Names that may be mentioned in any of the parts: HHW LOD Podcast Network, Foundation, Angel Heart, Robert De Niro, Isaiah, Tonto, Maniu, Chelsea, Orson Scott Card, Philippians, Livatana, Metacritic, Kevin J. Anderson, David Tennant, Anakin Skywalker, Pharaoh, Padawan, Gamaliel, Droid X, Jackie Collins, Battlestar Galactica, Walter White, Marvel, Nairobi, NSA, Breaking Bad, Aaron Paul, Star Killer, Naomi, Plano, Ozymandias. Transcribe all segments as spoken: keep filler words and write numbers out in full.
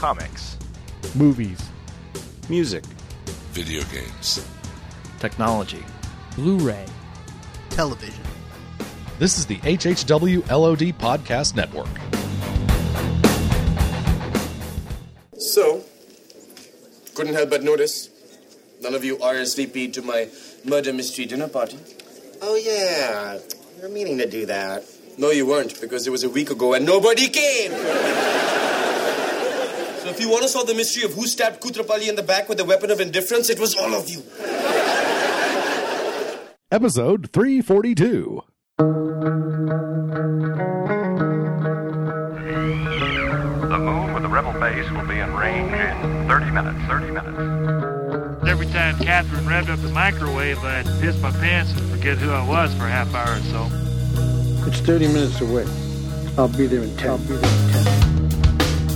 comics, movies, music, video games, technology, Blu-ray, television. This is the H H W L O D Podcast Network. So, couldn't help but notice none of you R S V P'd to my murder mystery dinner party. Oh, yeah. We were meaning to do that. No, you weren't, because it was a week ago and nobody came. So if you want to solve the mystery of who stabbed Kutrapali in the back with a weapon of indifference, it was all of you. Episode three forty-two. The moon with the rebel base will be in range in thirty minutes. Every time Catherine revved up the microwave, I'd piss my pants and forget who I was for a half hour or so. It's thirty minutes away. I'll be there in ten. I'll be there in ten.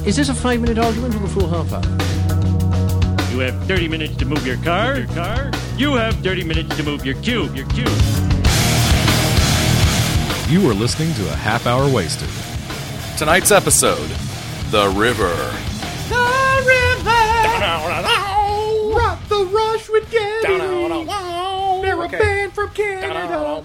Is this a five-minute argument or a full half hour? You have thirty minutes to move your car. Move your car. You have thirty minutes to move your cube. Your cube. You are listening to a half hour wasted. Tonight's episode, The River. The River! Rock the Rush with Debbie! They're a band from Canada.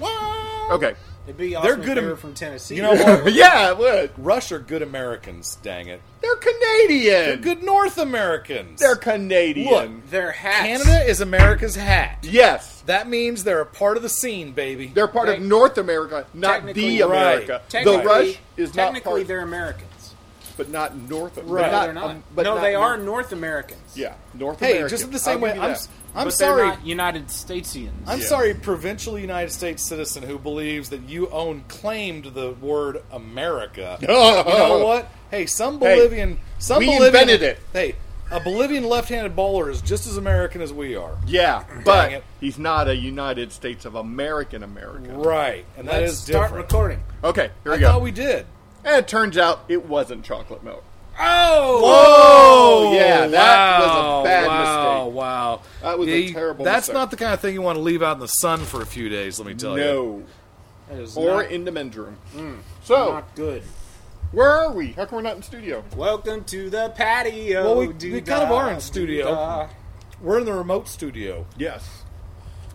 Okay. It'd be awesome. They're good. They were from Tennessee. You know what? Yeah, look. Rush are good Americans, dang it. They're Canadian. They're good North Americans. They're Canadian. Look, their hats. Canada is America's hat. Yes. That means they're a part of the scene, baby. They're part right. of North America, not the America. Right. The Rush is not part. Technically, they're Americans. But not North America. Right. No, they're not. Um, but no, not they North. Are North Americans. Yeah, North Americans. Hey, just in the same I'll way, I'm... I'm but sorry, not United Statesians. I'm yeah. sorry, provincial United States citizen who believes that you own claimed the word America. You know what? Hey, some Bolivian, hey, some we Bolivian, invented it. Hey, a Bolivian left-handed bowler is just as American as we are. Yeah, but he's not a United States of American America, right? And that Let's is different. Start recording. Okay, here we I go. I thought we did, and it turns out it wasn't chocolate milk. Oh! Whoa! Yeah, that wow. was a bad wow. mistake. Wow, that was yeah, a terrible that's mistake. That's not the kind of thing you want to leave out in the sun for a few days, let me tell no. you. No. Or not... in the men's room. Mm, so, not good. Where are we? How come we're not in studio? Welcome to the patio. Well, we, we kind of are in studio. Doo-da. We're in the remote studio. Yes.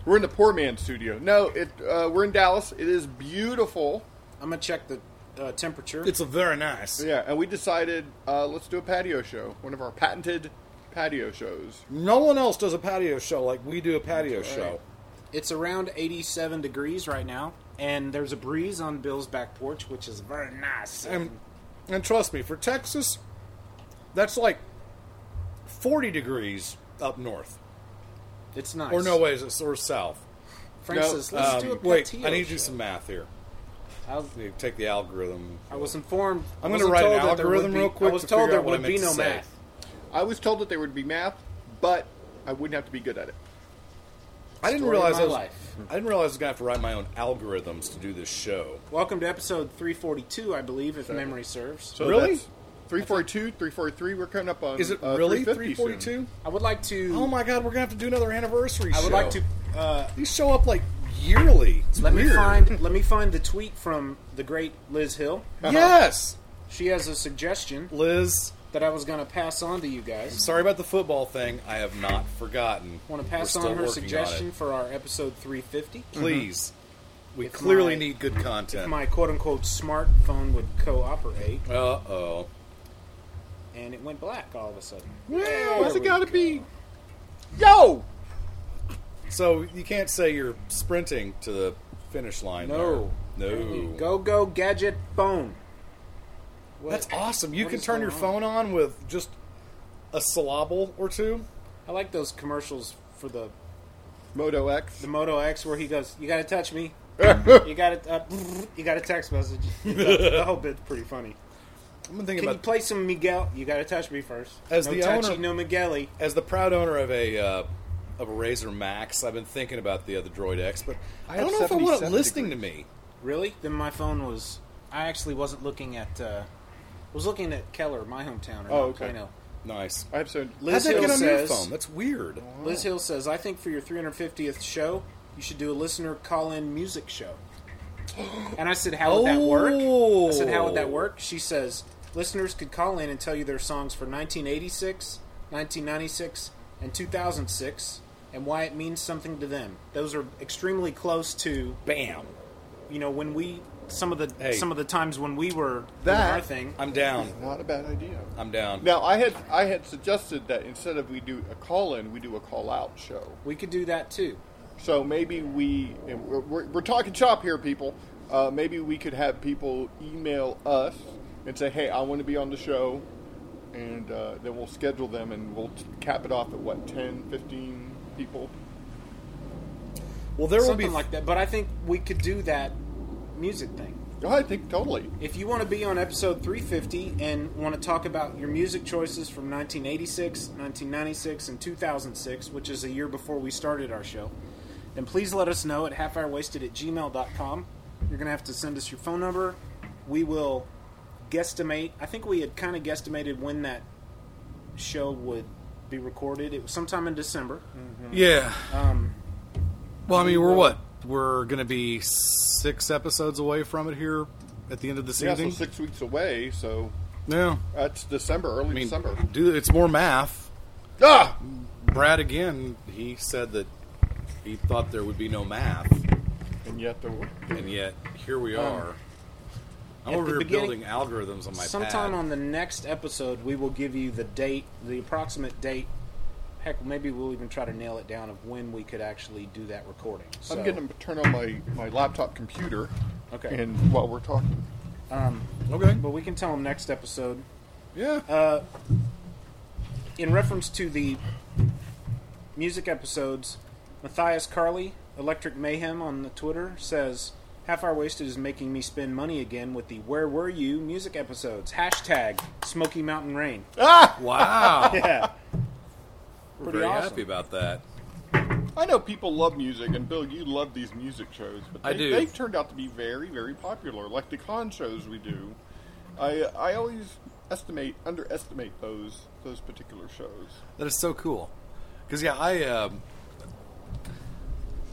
We're in the poor man's studio. No, it. Uh, we're in Dallas. It is beautiful. I'm going to check the... Uh, temperature. It's a very nice. Yeah, and we decided uh, let's do a patio show. One of our patented patio shows. No one else does a patio show like we do a patio right. show. It's around eighty-seven degrees right now, and there's a breeze on Bill's back porch, which is very nice. And, and trust me, for Texas, that's like forty degrees up north. It's nice. Or no, wait, it's or south. Francis, no, let's um, do a patio wait, show. Wait, I need to do some math here. I'll take the algorithm. I was informed. I'm going to write an algorithm real quick. I was told there would be no math. I was told that there would be math, but I wouldn't have to be good at it. I didn't realize I was. I didn't realize I was going to have to write my own algorithms to do this show. Welcome to episode three forty-two, I believe, if memory serves. So really? three forty-two, three forty-three, we're coming up on. Is it uh, really three forty-two? I would like to. Oh my God, we're going to have to do another anniversary show. I would like to. Uh, These show up like. Yearly. It's let weird. me find let me find the tweet from the great Liz Hill. Uh-huh. Yes. She has a suggestion, Liz, that I was going to pass on to you guys. I'm sorry about the football thing. I have not forgotten. Want to pass on her suggestion on for our episode three fifty? Please. Mm-hmm. We if clearly my, need good content. If my quote-unquote smartphone would cooperate. Uh-oh. And it went black all of a sudden. Well, what's it got to go? be? Yo! So you can't say you're sprinting to the finish line. No, there. no. Go, go, gadget, phone. What? That's awesome. You what can turn your on? phone on with just a syllable or two. I like those commercials for the Moto X. The Moto X, where he goes, "You gotta touch me. you gotta, uh, you gotta text message." The whole bit's pretty funny. I'm thinking Can about you play some Miguel? You gotta touch me first. As no the touchy, owner, no Miguel-y. As the proud owner of a. Uh, Of a Razer Max, I've been thinking about the other Droid X, but I, I don't know if I want it listening degrees. to me. Really? Then my phone was. I actually wasn't looking at. Uh, was looking at Keller, my hometown. Or oh, okay. Plano. Nice. I have so. Liz How'd Hill that get on says, your phone? That's weird. Wow. Liz Hill says, "I think for your three hundred fiftieth show, you should do a listener call-in music show." And I said, "How would oh. that work?" I said, "How would that work?" She says, Listeners could call in and tell you their songs for nineteen eighty-six, nineteen ninety-six, and two thousand six, and why it means something to them. Those are extremely close to... Bam! You know, when we... Some of the hey, some of the times when we were doing our thing. I'm down. Not a bad idea. I'm down. Now, I had I had suggested that instead of we do a call-in, we do a call-out show. We could do that, too. So maybe we... We're, we're, we're talking shop here, people. Uh, maybe we could have people email us and say, hey, I want to be on the show, and uh, then we'll schedule them, and we'll cap it off at, what, ten, fifteen people? Well, there Something will be... like that, but I think we could do that music thing. Oh, I think totally. If you want to be on episode three fifty and want to talk about your music choices from nineteen eighty-six, nineteen ninety-six, and two thousand six, which is a year before we started our show, then please let us know at half hour wasted at gmail dot com. You're going to have to send us your phone number. We will guesstimate. I think we had kind of guesstimated when that show would be recorded. It was sometime in December. Mm-hmm. Yeah. Um, well, I mean, we're what? We're going to be six episodes away from it here at the end of this yeah, evening. Yeah, so six weeks away, so... Yeah. That's December, early I mean, December. Dude, it's more math. Ah! Brad, again, he said that he thought there would be no math. And yet there were. And yet, here we are. Um, I'm over here building algorithms on my sometime pad. On the next episode, we will give you the date, the approximate date. Heck, maybe we'll even try to nail it down of when we could actually do that recording. So, I'm going to turn on my, my laptop computer okay. and while we're talking. Um, okay. But we can tell them next episode. Yeah. Uh, in reference to the music episodes, Matthias Carley, Electric Mayhem on the Twitter, says, Half Hour Wasted is making me spend money again with the Where Were You music episodes. Hashtag Smoky Mountain Rain. Ah! Wow. Yeah. We're pretty awesome. Happy about that. I know people love music, and Bill, you love these music shows. But they, I do. They've turned out to be very, very popular, like the con shows we do. I I always estimate, underestimate those those particular shows. That is so cool. Because, yeah, I... Um,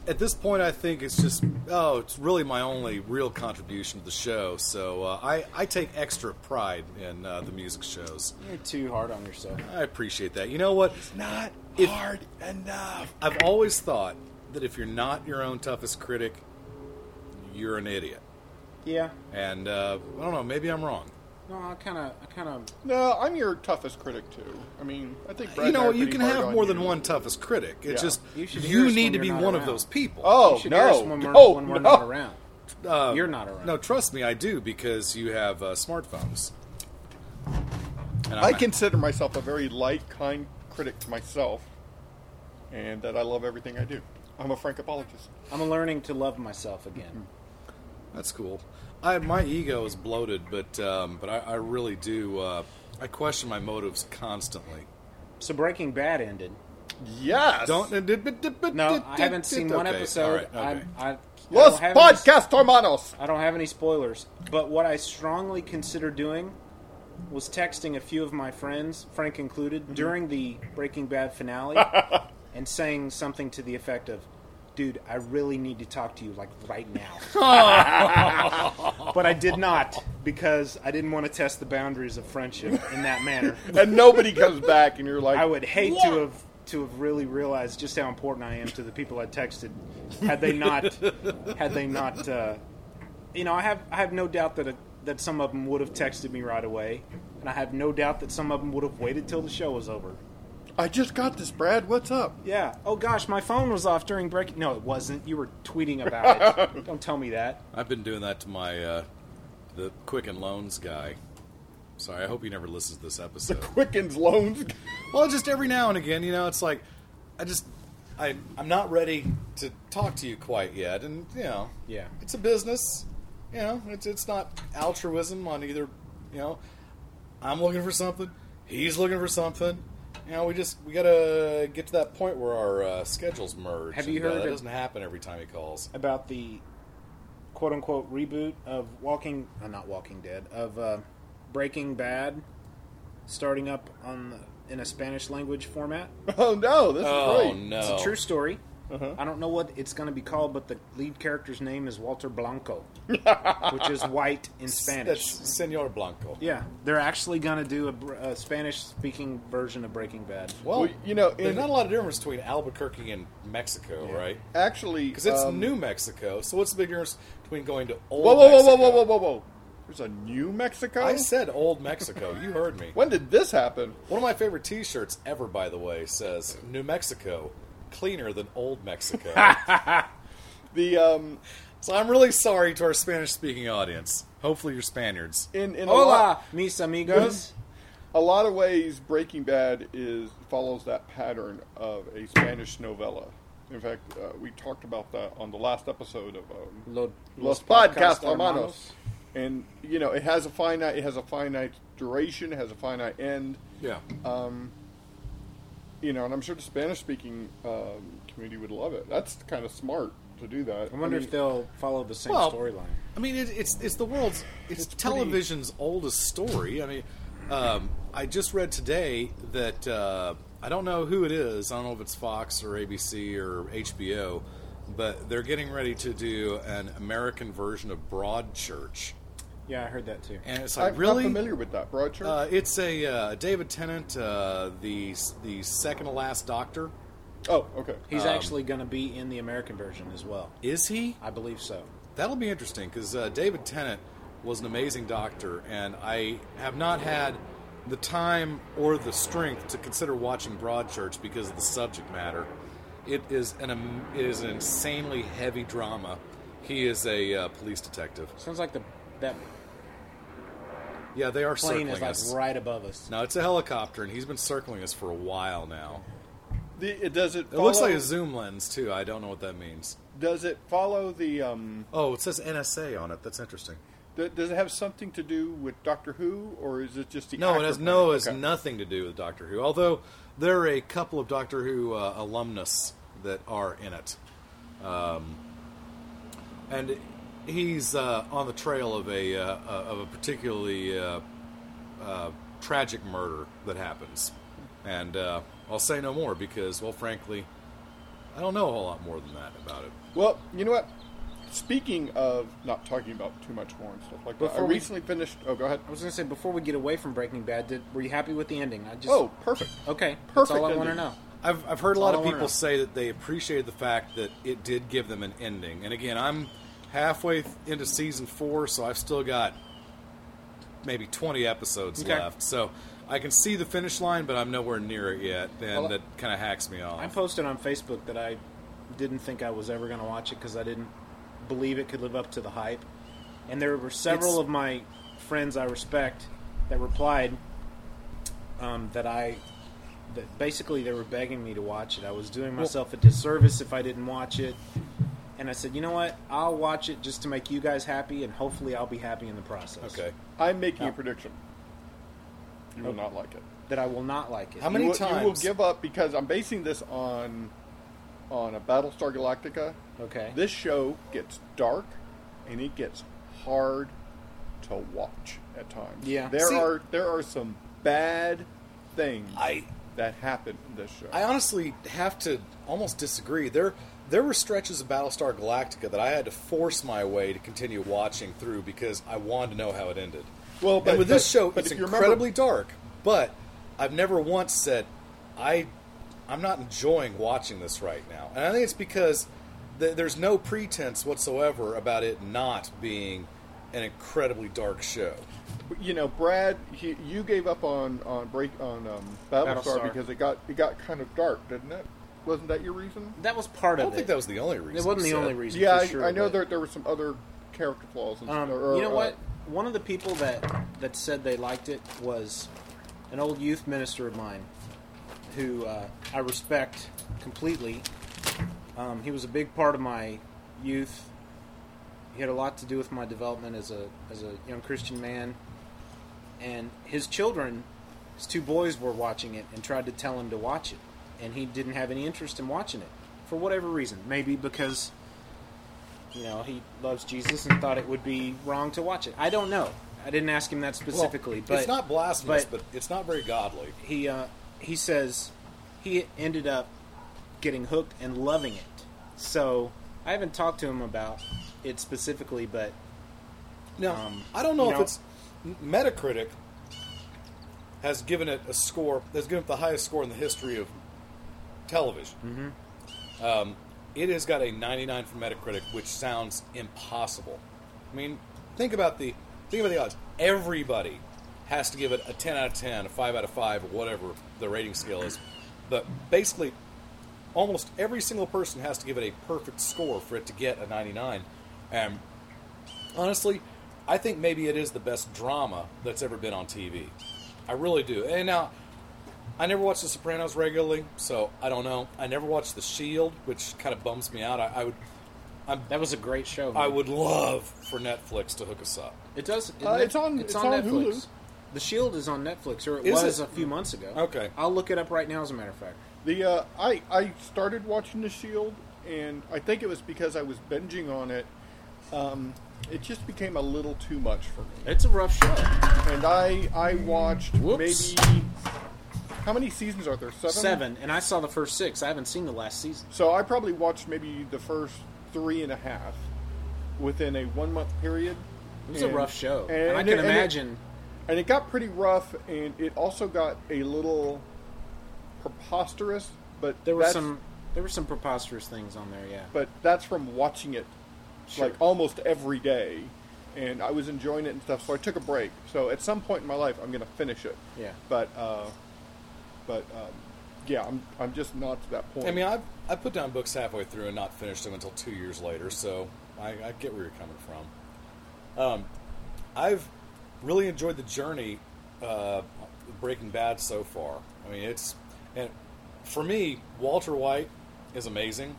at this point, I think it's just... Oh, it's really my only real contribution to the show. So uh, I, I take extra pride in uh, the music shows. You're too hard on yourself. I appreciate that. You know what? It's not if, hard enough. I've always thought that if you're not your own toughest critic, you're an idiot. Yeah. And uh, I don't know. Maybe I'm wrong. No, I kind of... I kind of. No, I'm your toughest critic, too. I mean, I think Brad... You know, you can have more than one toughest critic. It's yeah. just, you, you need to be one around. Of those people. Oh, you no. When we're, oh, when we're no. not around. Uh, You're not around. No, trust me, I do, because you have uh, smartphones. And I consider myself a very light, kind critic to myself, and that I love everything I do. I'm a frank apologist. I'm learning to love myself again. Mm-hmm. That's cool. I, my ego is bloated, but um, but I, I really do. Uh, I question my motives constantly. So Breaking Bad ended. Yes. Don't. Uh, did, did, did, did, no, I haven't did, seen did, one okay, episode. Right, okay. I, I, Los I podcast any, hermanos. I don't have any spoilers, but what I strongly considered doing was texting a few of my friends, Frank included, mm-hmm. during the Breaking Bad finale, and saying something to the effect of, dude, I really need to talk to you, like, right now. But I did not, because I didn't want to test the boundaries of friendship in that manner. And nobody comes back, and you're like... I would hate what? to have to have really realized just how important I am to the people I texted, had they not... had they not... Uh, you know, I have I have no doubt that, a, that some of them would have texted me right away, and I have no doubt that some of them would have waited till the show was over. I just got this, Brad. What's up? Yeah. Oh, gosh, my phone was off during break. No, it wasn't. You were tweeting about it. Don't tell me that. I've been doing that to my, uh, the Quicken Loans guy. Sorry, I hope he never listens to this episode. The Quicken Loans guy? Well, just every now and again, you know, it's like, I just, I, I'm not ready to talk to you quite yet. And, you know, yeah, it's a business. You know, it's, it's not altruism on either, you know. I'm looking for something. He's looking for something. You know, we just we gotta get to that point where our uh, schedules merge. Have you and, heard? Uh, that doesn't happen every time he calls. About the quote unquote reboot of Walking, uh, not Walking Dead, of uh, Breaking Bad, starting up on the, in a Spanish language format. Oh no, this oh, is great. No. It's a true story. Uh-huh. I don't know what it's going to be called, but the lead character's name is Walter Blanco, which is white in Spanish. That's Senor Blanco. Yeah. They're actually going to do a, a Spanish-speaking version of Breaking Bad. Well, well you know... There's in, not a lot of difference between Albuquerque and Mexico, yeah. right? Actually... Because it's um, New Mexico, so what's the big difference between going to Old whoa, whoa, Mexico... Whoa, whoa, whoa, whoa, whoa, whoa. There's a New Mexico? I said Old Mexico. You heard me. When did this happen? One of my favorite T-shirts ever, by the way, says, New Mexico... cleaner than Old Mexico. the um, so I'm really sorry to our Spanish-speaking audience. Hopefully, you're Spaniards. In, in Hola, a lot, mis amigos. A lot of ways, Breaking Bad is follows that pattern of a Spanish novella. In fact, uh, we talked about that on the last episode of um, Los, Los Podcast Hermanos. And you know, it has a finite. It has a finite duration. It has a finite end. Yeah. Um. You know, and I'm sure the Spanish-speaking um, community would love it. That's kind of smart to do that. I wonder I mean, if they'll follow the same well, storyline. I mean, it, it's it's the world's it's, it's television's pretty... oldest story. I mean, um, I just read today that uh, I don't know who it is. I don't know if it's Fox or A B C or H B O, but they're getting ready to do an American version of Broadchurch. Yeah, I heard that too. And it's like, I'm really? not familiar with that. Broadchurch? Uh, it's a uh, David Tennant, uh, the the second to last Doctor. Oh, okay. He's um, actually going to be in the American version as well. Is he? I believe so. That'll be interesting because uh, David Tennant was an amazing Doctor, and I have not had the time or the strength to consider watching Broadchurch because of the subject matter. It is an um, it is an insanely heavy drama. He is a uh, police detective. Sounds like the that. Yeah, they are plane circling is like us. Right above us. No, it's a helicopter, and he's been circling us for a while now. The, it does it. Follow, it looks like a zoom lens too. I don't know what that means. Does it follow the? Um, oh, it says N S A on it. That's interesting. Th- does it have something to do with Doctor Who, or is it just the? No, it has plan? no. It has okay. nothing to do with Doctor Who. Although there are a couple of Doctor Who uh, alumnus that are in it, um, and. He's uh, on the trail of a uh, of a particularly uh, uh, tragic murder that happens, and uh, I'll say no more because, well, frankly, I don't know a whole lot more than that about it. Well, you know what? Speaking of not talking about too much more and stuff like before that, I we, recently finished. Oh, go ahead. I was going to say before we get away from Breaking Bad, did, were you happy with the ending? I just oh, perfect. Okay, perfect. That's all I want to know. I've I've heard that's a lot of people say that they appreciated the fact that it did give them an ending, and again, I'm. halfway into season four, so I've still got maybe twenty episodes okay. left. So I can see the finish line, but I'm nowhere near it yet, and well, that kind of hacks me off. I posted on Facebook that I didn't think I was ever going to watch it because I didn't believe it could live up to the hype. And there were several it's, of my friends I respect that replied um, that I... that basically they were begging me to watch it. I was doing myself well, a disservice if I didn't watch it. And I said, you know what? I'll watch it just to make you guys happy, and hopefully I'll be happy in the process. Okay. I'm making oh. a prediction. You will okay. not like it. That I will not like it. How many you will, times? You will give up because I'm basing this on on a Battlestar Galactica. Okay. This show gets dark, and it gets hard to watch at times. Yeah. There See, are there are some bad things I, that happen in this show. I honestly have to almost disagree. There. There were stretches of Battlestar Galactica that I had to force my way to continue watching through because I wanted to know how it ended. Well, but and with but, this show, it's incredibly remember... dark, but I've never once said, I, I'm not enjoying watching this right now. And I think it's because th- there's no pretense whatsoever about it not being an incredibly dark show. You know, Brad, he, you gave up on on break on um, Battlestar, Battlestar because it got it got kind of dark, didn't it? Wasn't that your reason? That was part of it. I don't think that was the only reason. It wasn't the only reason. Yeah, for sure, I, I know there there were some other character flaws. And um, stuff, or, you know uh, what? One of the people that, that said they liked it was an old youth minister of mine who uh, I respect completely. Um, he was a big part of my youth. He had a lot to do with my development as a as a young Christian man. And his children, his two boys, were watching it and tried to tell him to watch it. And he didn't have any interest in watching it, for whatever reason. Maybe because, you know, he loves Jesus and thought it would be wrong to watch it. I don't know. I didn't ask him that specifically. Well, but it's not blasphemous, but, but it's not very godly. He uh, he says he ended up getting hooked and loving it. So I haven't talked to him about it specifically, but now um, I don't know if know. it's Metacritic has given it a score. Has given it the highest score in the history of television. Mm-hmm. Um, it has got a ninety-nine from Metacritic, which sounds impossible. I mean, think about the think about the odds. Everybody has to give it a ten out of ten, a five out of five, or whatever the rating scale is. But basically, almost every single person has to give it a perfect score for it to get a ninety-nine. And honestly, I think maybe it is the best drama that's ever been on T V. I really do. And now, I never watch The Sopranos regularly, so I don't know. I never watched The Shield, which kind of bums me out. I, I would... I'm, that was a great show. Man. I would love for Netflix to hook us up. It does. It uh, Net, it's on. It's, it's on, on Netflix. Hulu. The Shield is on Netflix, or it is was it? a few months ago. Okay, I'll look it up right now. As a matter of fact, the uh, I I started watching The Shield, and I think it was because I was binging on it. Um, it just became a little too much for me. It's a rough show, and I I watched Whoops. maybe. How many seasons are there? Seven. Seven, and I saw the first six. I haven't seen the last season, so I probably watched maybe the first. Three and a half within a one month period. It was and, a rough show, and, and I can and imagine. It, and it got pretty rough, and it also got a little preposterous. But there were some there were some preposterous things on there, yeah. But that's from watching it sure. like almost every day, and I was enjoying it and stuff. So I took a break. So at some point in my life, I'm going to finish it. Yeah. But uh, but um, yeah, I'm I'm just not to that point. I mean, I've. I put down books halfway through and not finished them until two years later, so I, I get where you're coming from. Um, I've really enjoyed the journey uh, Breaking Bad so far. I mean, it's... and for me, Walter White is amazing.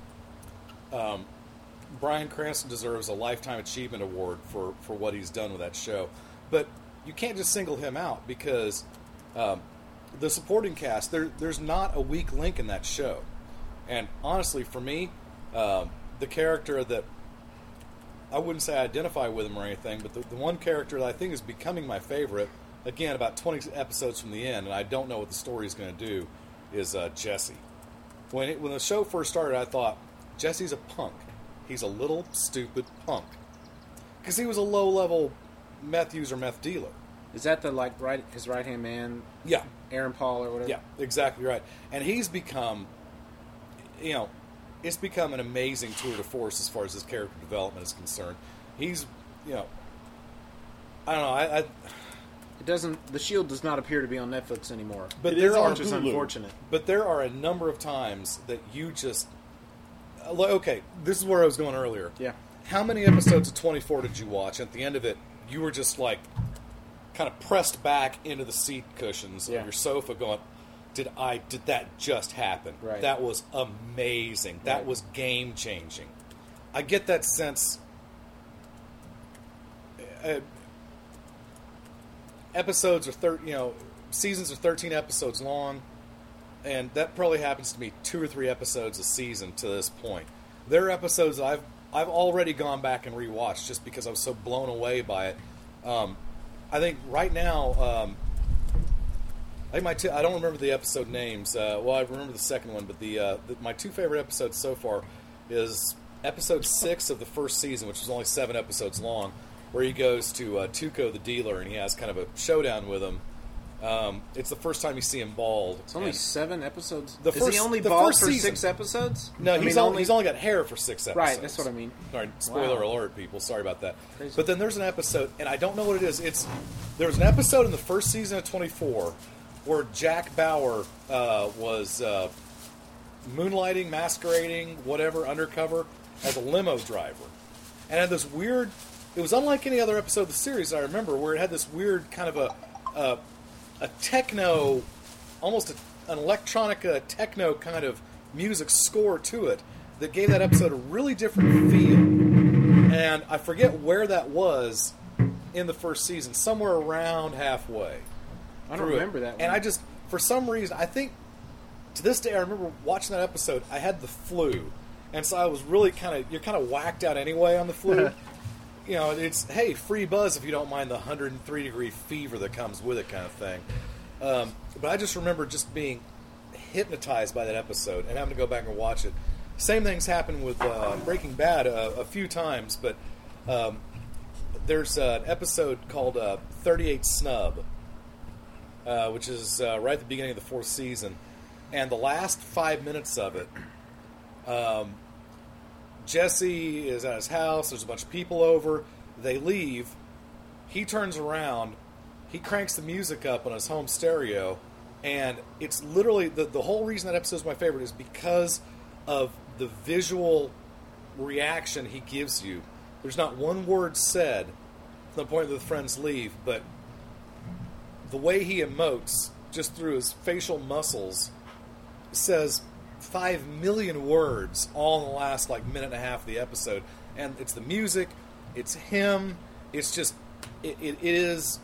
Um, Bryan Cranston deserves a Lifetime Achievement Award for, for what he's done with that show. But you can't just single him out because um, the supporting cast, there, there's not a weak link in that show. And honestly, for me, um, the character that I wouldn't say I identify with him or anything, but the, the one character that I think is becoming my favorite, again, about twenty episodes from the end, and I don't know what the story is going to do, is uh, Jesse. When it, when the show first started, I thought, Jesse's a punk. He's a little stupid punk. Because he was a low-level meth user, meth dealer. Is that the like right his right-hand man? Yeah. Aaron Paul or whatever? Yeah, exactly right. And he's become... you know, it's become an amazing tour de force as far as his character development is concerned. He's, you know, I don't know. I, I it doesn't. The Shield does not appear to be on Netflix anymore. But it there is are, which is unfortunate. But there are a number of times that you just okay. This is where I was going earlier. Yeah. How many episodes of twenty-four did you watch? At the end of it, you were just like, kind of pressed back into the seat cushions yeah. of your sofa, going. Did I? Did that just happen? Right. That was amazing. That right. was game changing. I get that sense. Uh, episodes are thir- you know, seasons are thirteen episodes long, and that probably happens to me two or three episodes a season to this point. There are episodes I've I've already gone back and rewatched just because I was so blown away by it. Um, I think right now. Um, I, think my two, I don't remember the episode names. Uh, well, I remember the second one, but the, uh, the my two favorite episodes so far is episode six of the first season, which was only seven episodes long, where he goes to uh, Tuco the dealer and he has kind of a showdown with him. Um, it's the first time you see him bald. It's only seven episodes? The is first, he only the bald first for season. six episodes? No, I he's mean, only, only he's only got hair for six episodes. Right, that's what I mean. All right, spoiler wow. alert, people. Sorry about that. Crazy. But then there's an episode, and I don't know what it is. It's there was an episode in the first season of twenty-four... where Jack Bauer uh, was uh, moonlighting, masquerading, whatever, undercover, as a limo driver. And had this weird... It was unlike any other episode of the series I remember, where it had this weird kind of a a, a techno, almost a, an electronica techno kind of music score to it that gave that episode a really different feel. And I forget where that was in the first season, somewhere around halfway. I don't remember it. that one. And I just, for some reason, I think, to this day, I remember watching that episode, I had the flu. And so I was really kind of, you're kind of whacked out anyway on the flu. You know, it's, hey, free buzz if you don't mind the one hundred three degree fever that comes with it kind of thing. Um, but I just remember just being hypnotized by that episode and having to go back and watch it. Same thing's happened with uh, Breaking Bad uh, a few times, but um, there's uh, an episode called uh, thirty-eight Snub, uh, which is uh, right at the beginning of the fourth season. And the last five minutes of it, um, Jesse is at his house. There's a bunch of people over. They leave. He turns around. He cranks the music up on his home stereo. And it's literally... The, the whole reason that episode is my favorite is because of the visual reaction he gives you. There's not one word said from the point that the friends leave, but the way he emotes just through his facial muscles says five million words all in the last like minute and a half of the episode. And it's the music, it's him, it's just... It, it, it is...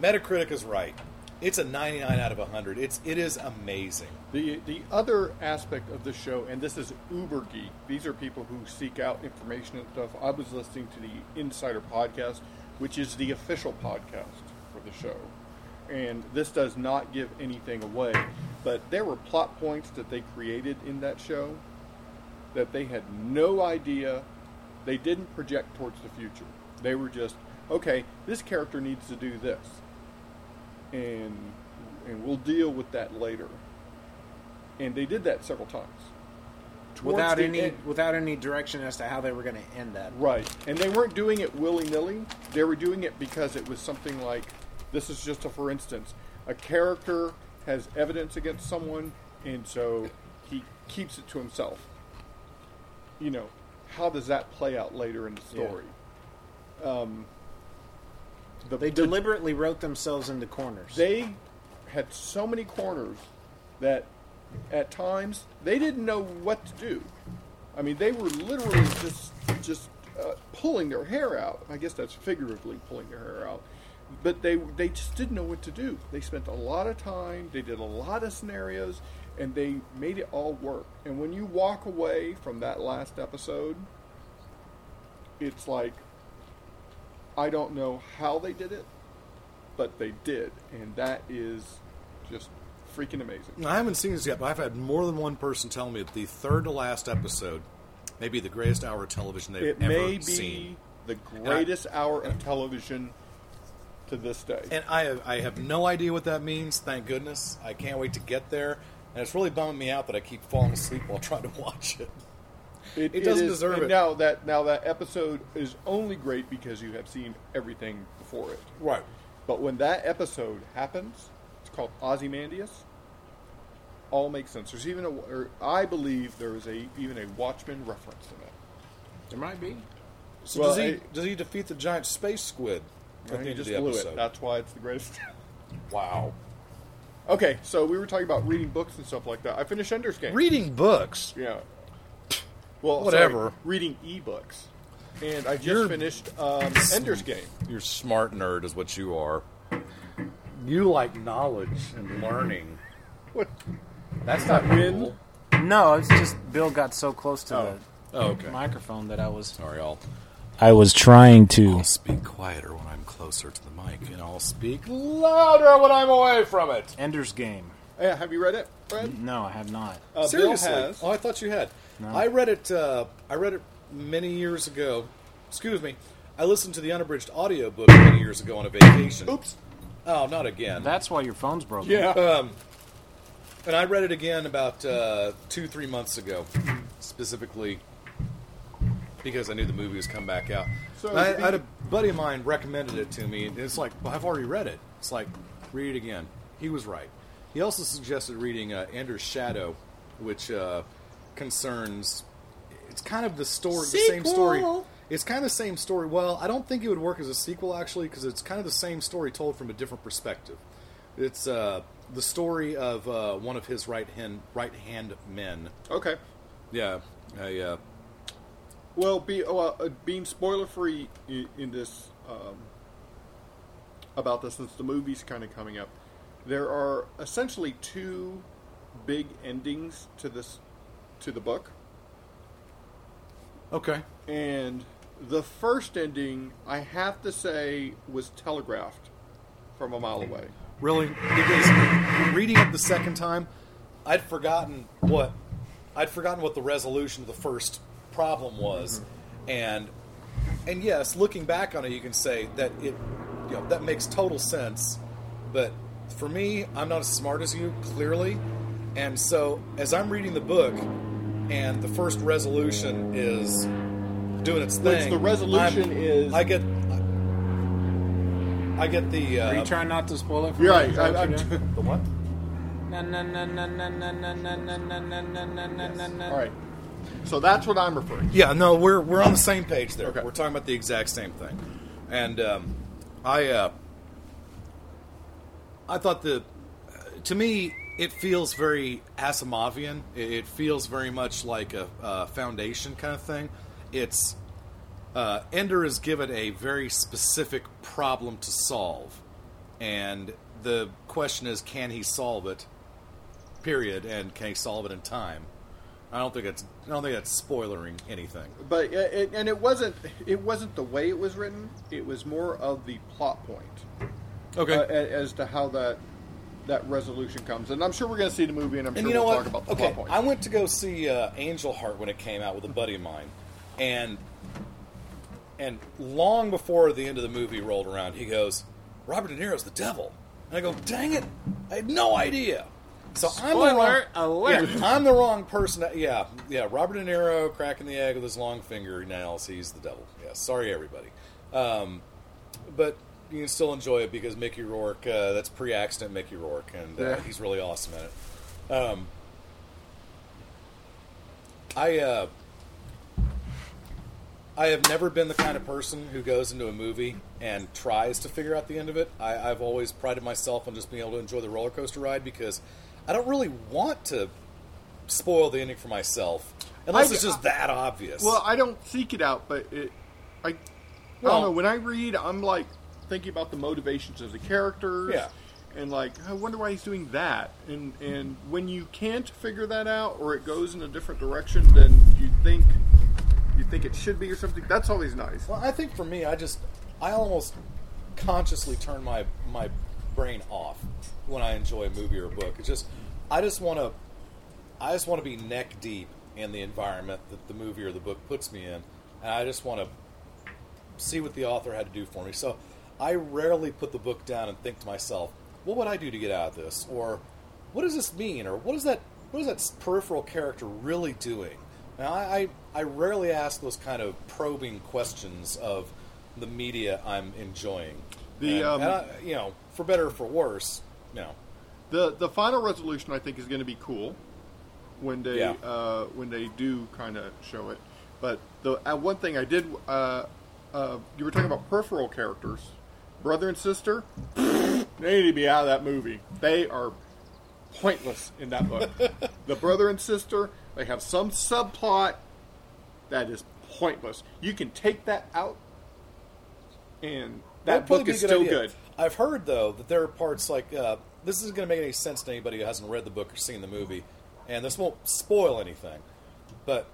Metacritic is right. It's a ninety-nine out of one hundred. It's it is amazing. The the other aspect of the show, and this is uber geek. These are people who seek out information and stuff. I was listening to the Insider Podcast, which is the official podcast for the show, and this does not give anything away. But there were plot points that they created in that show that they had no idea. They didn't project towards the future. They were just, okay, this character needs to do this. And and we'll deal with that later. And they did that several times. Towards without any end, without any direction as to how they were going to end that. Right. And they weren't doing it willy-nilly. They were doing it because it was something like, this is just a for instance. A character has evidence against someone, and so he keeps it to himself. You know, how does that play out later in the story? Yeah. Um... The, they deliberately the, wrote themselves into corners. They had so many corners that at times they didn't know what to do. I mean, they were literally just just uh, pulling their hair out. I guess that's figuratively pulling their hair out. But they they just didn't know what to do. They spent a lot of time. They did a lot of scenarios, and they made it all work. And when you walk away from that last episode, it's like, I don't know how they did it, but they did, and that is just freaking amazing. I haven't seen this yet, but I've had more than one person tell me that the third to last episode may be the greatest hour of television they've it ever seen. It may be the greatest I, hour of television to this day. And I have, I have no idea what that means, thank goodness. I can't wait to get there, and it's really bumming me out that I keep falling asleep while trying to watch it. It, it doesn't it is, deserve it. Now that now that episode is only great because you have seen everything before it. Right. But when that episode happens, it's called Ozymandias, all makes sense. There's even a, or I believe there is a even a Watchmen reference in it. There might be. So well, does he I, does he defeat the giant space squid? Right, he just blew it. That's why it's the greatest. Wow. Okay, so we were talking about reading books and stuff like that. I finished Ender's Game. Reading books? Yeah. Well, whatever. Sorry, reading ebooks, and I just you're, finished um, Ender's Game. You're smart nerd, is what you are. You like knowledge and learning. What? That's not cool. No, it's just Bill got so close to oh. the oh, okay. microphone that I was. Sorry, I'll. I was trying to I'll speak quieter when I'm closer to the mic, and I'll speak louder when I'm away from it. Ender's Game. Yeah, have you read it, Fred? No, I have not. Uh, Seriously? Bill has. Oh, I thought you had. No. I read it. Uh, I read it many years ago. Excuse me. I listened to the unabridged audiobook many years ago on a vacation. Oops. Oh, not again. That's why your phone's broken. Yeah. Um, and I read it again about uh, two, three months ago, specifically because I knew the movie was coming back out. So I, the... I had a buddy of mine recommended it to me, and it's like, well, I've already read it. It's like, read it again. He was right. He also suggested reading uh, Ender's Shadow, which uh, concerns. It's kind of the story, sequel. the same story. It's kind of the same story. Well, I don't think it would work as a sequel actually, because it's kind of the same story told from a different perspective. It's uh, the story of uh, one of his right hand right hand men. Okay. Yeah. Uh, yeah. Well, be well, uh, being spoiler free in, in this um, about this since the movie's kind of coming up. There are essentially two big endings to this, to the book. Okay. And the first ending, I have to say, was telegraphed from a mile away. Really? Because reading it the second time, I'd forgotten what I'd forgotten what the resolution of the first problem was, mm-hmm. and and yes, looking back on it, you can say that it you know that makes total sense. But for me, I'm not as smart as you, clearly, and so as I'm reading the book, and the first resolution is doing its thing. Which the resolution I'm, is I get. I get the... Uh, Are you trying not to spoil it for me? Right. I, I'm t- the what? Yes. All right. So that's what I'm referring to. Yeah, no, we're we're on the same page there. Okay. We're talking about the exact same thing. And um, I... Uh, I thought the... Uh, to me, it feels very Asimovian. It, it feels very much like a uh, Foundation kind of thing. It's... Uh, Ender is given a very specific problem to solve, and the question is, can he solve it? Period, and can he solve it in time? I don't think it's I don't think that's spoilering anything. But it, and it wasn't it wasn't the way it was written. It was more of the plot point, okay, uh, as to how that that resolution comes. And I'm sure we're going to see the movie, and I'm and sure you know we'll what? talk about the okay. plot point. I went to go see uh, Angel Heart when it came out with a buddy of mine, and. And long before the end of the movie rolled around, he goes, Robert De Niro's the devil. And I go, dang it, I had no idea. So Spoiler I'm the wrong, alert. Yeah, I'm the wrong person. To, yeah, yeah. Robert De Niro cracking the egg with his long fingernails. He's the devil. Yeah, sorry everybody. Um, but you can still enjoy it because Mickey Rourke. Uh, that's pre-accident Mickey Rourke, and uh, yeah. he's really awesome at it. Um, I. Uh, I have never been the kind of person who goes into a movie and tries to figure out the end of it. I, I've always prided myself on just being able to enjoy the roller coaster ride because I don't really want to spoil the ending for myself unless I, it's just I, that obvious. Well, I don't seek it out, but it, I, I well, don't know. When I read, I'm like thinking about the motivations of the characters, yeah. and like I wonder why he's doing that. And and when you can't figure that out, or it goes in a different direction than you think. You think it should be or something? That's always nice. Well, I think for me, I just, I almost consciously turn my, my brain off when I enjoy a movie or a book. It's just, I just want to, I just want to be neck deep in the environment that the movie or the book puts me in, and I just want to see what the author had to do for me. So I rarely put the book down and think to myself, what would I do to get out of this? Or what does this mean? Or what is that, what is that peripheral character really doing? Now, I, I, I rarely ask those kind of probing questions of the media I'm enjoying. The and, um, and I, you know, for better or for worse, you know. The the final resolution I think is going to be cool when they yeah. uh, when they do kind of show it. But the uh, one thing I did, uh, uh, you were talking about peripheral characters, brother and sister. They need to be out of that movie. They are pointless in that book. The brother and sister. They have some subplot that is pointless. You can take that out, and that book is still good. I've heard, though, that there are parts like, uh, this isn't going to make any sense to anybody who hasn't read the book or seen the movie, and this won't spoil anything, but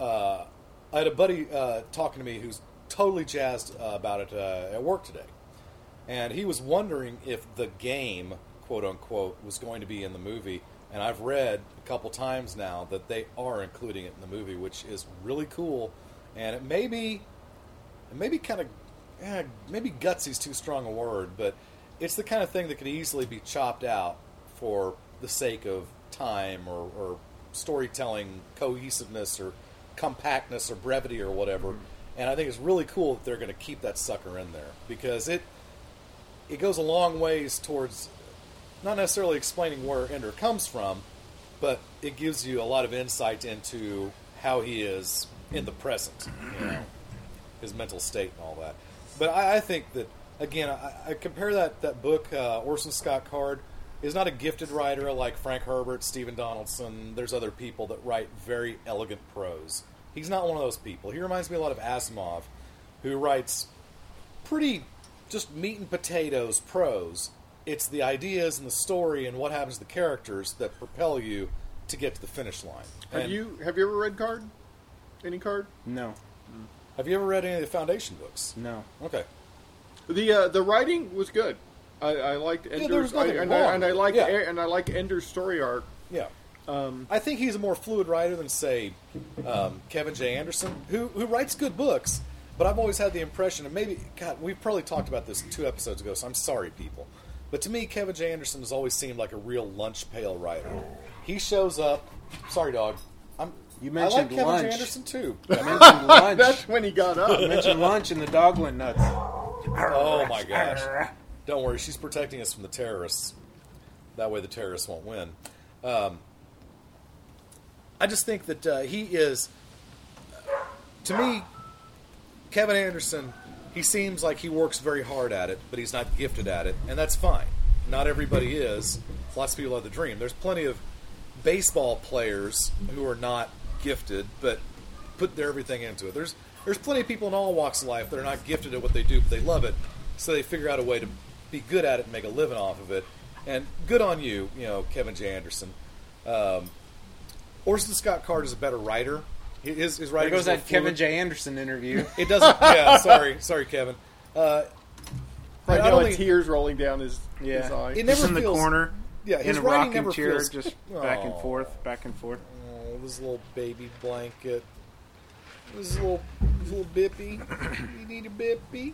uh, I had a buddy uh, talking to me who's totally jazzed uh, about it uh, at work today, and he was wondering if the game, quote-unquote, was going to be in the movie. And I've read a couple times now that they are including it in the movie, which is really cool. And it may be, it may be kind of, eh, maybe gutsy's too strong a word, but it's the kind of thing that could easily be chopped out for the sake of time or, or storytelling cohesiveness or compactness or brevity or whatever. Mm-hmm. And I think it's really cool that they're going to keep that sucker in there because it it goes a long ways towards... Not necessarily explaining where Ender comes from, but it gives you a lot of insight into how he is in the present, you know, his mental state and all that. But I, I think that, again, I, I compare that, that book, uh, Orson Scott Card, is not a gifted writer like Frank Herbert, Stephen Donaldson. There's other people that write very elegant prose. He's not one of those people. He reminds me a lot of Asimov, who writes pretty just meat and potatoes prose. It's the ideas and the story and what happens to the characters that propel you to get to the finish line. Have and you have you ever read Card? Any Card? No. Mm. Have you ever read any of the Foundation books? No. Okay. The uh, the writing was good. I, I liked Ender's yeah, there was nothing I, and, wrong. I, and I liked yeah. and I liked Ender's story arc. Yeah. Um, I think he's a more fluid writer than, say, um, Kevin J. Anderson, who who writes good books. But I've always had the impression, and maybe, God, we've probably talked about this two episodes ago, so I'm sorry, people. But to me, Kevin J. Anderson has always seemed like a real lunch pail writer. He shows up. Sorry, dog. I'm. You mentioned I like Kevin lunch. J. Anderson too. I mentioned lunch. That's when he got up. You mentioned lunch and the dog went nuts. Oh my gosh! Don't worry, she's protecting us from the terrorists. That way, the terrorists won't win. Um, I just think that uh, he is, to me, Kevin Anderson. He seems like he works very hard at it, but he's not gifted at it, and that's fine. Not everybody is. Lots of people have the dream. There's plenty of baseball players who are not gifted, but put their everything into it. There's there's plenty of people in all walks of life that are not gifted at what they do, but they love it, so they figure out a way to be good at it and make a living off of it. And good on you, you know, Kevin J. Anderson. Um, Orson Scott Card is a better writer. His, his writing there goes that fluid. Kevin J. Anderson interview. It doesn't. Yeah, sorry, sorry, Kevin. Uh, I know, only, tears rolling down his. Yeah, his eye. It never just in feels, the corner. Yeah, his in a rocking never chair, feels, just oh, back and forth, back and forth. Oh, this little baby blanket. This little, this little bippy. You need a bippy.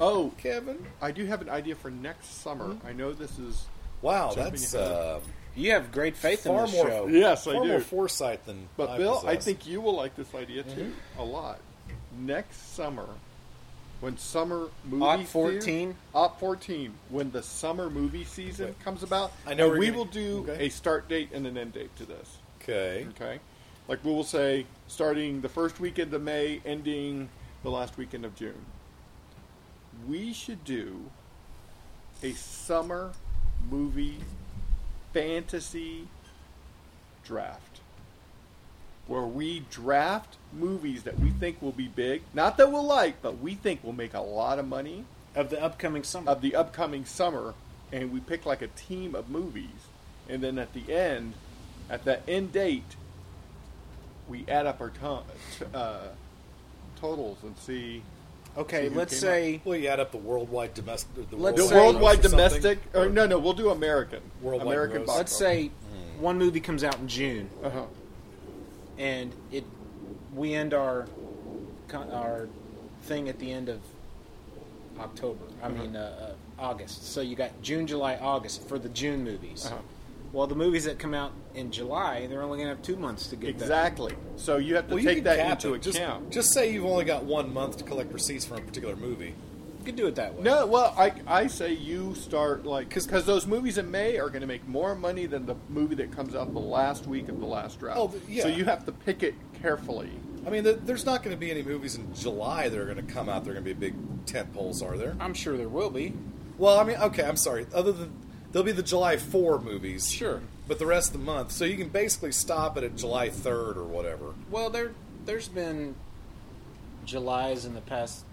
Oh, Kevin, I do have an idea for next summer. Mm-hmm. I know this is. Wow, that's. Uh, you have great faith far in this more, show. Yes, I far do. Far more foresight than. But I Bill, possess. I think you will like this idea too mm-hmm. a lot. Next summer, when summer movie Op fourteen, Op fourteen, when the summer movie season okay. comes about, I know we gonna, will do okay. a start date and an end date to this. Okay. Okay. Like we will say, starting the first weekend of May, ending the last weekend of June. We should do a summer movie fantasy draft where we draft movies that we think will be big, not that we'll like, but we think will make a lot of money of the upcoming summer of the upcoming summer and we pick like a team of movies, and then at the end, at the end date, we add up our t- uh, totals and see. Okay, so let's say... Up? Well, you add up the worldwide domestic... The worldwide, worldwide domestic... Or, or, no, no, we'll do American. Worldwide American box. Let's say mm. one movie comes out in June. Uh-huh. And it, we end our our thing at the end of October. I uh-huh. mean, uh, August. So you got June, July, August for the June movies. Uh-huh. Well, the movies that come out in July, they're only going to have two months to get exactly. that. Exactly. So you have to well, take that into it. account. Just, just say you've only got one month to collect receipts from a particular movie. You could do it that way. No, well, I I say you start, like, because those movies in May are going to make more money than the movie that comes out the last week of the last draft. Oh, yeah. So you have to pick it carefully. I mean, there's not going to be any movies in July that are going to come out. They're going to be big tent poles, are there? I'm sure there will be. Well, I mean, okay, I'm sorry. Other than... There'll be the July fourth movies. Sure. But the rest of the month. So you can basically stop it at July third or whatever. Well, there, there's been Julys in the past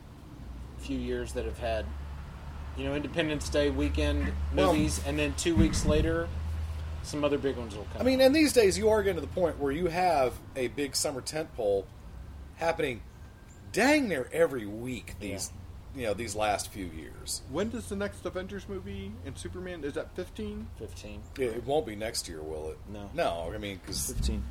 few years that have had, you know, Independence Day weekend movies, well, and then two weeks later, some other big ones will come. I mean, and these days you are getting to the point where you have a big summer tentpole happening dang near every week these yeah. you know, these last few years. When does the next Avengers movie and Superman, is that fifteen? fifteen. Yeah, it won't be next year, will it? No. No, I mean, because... fifteen.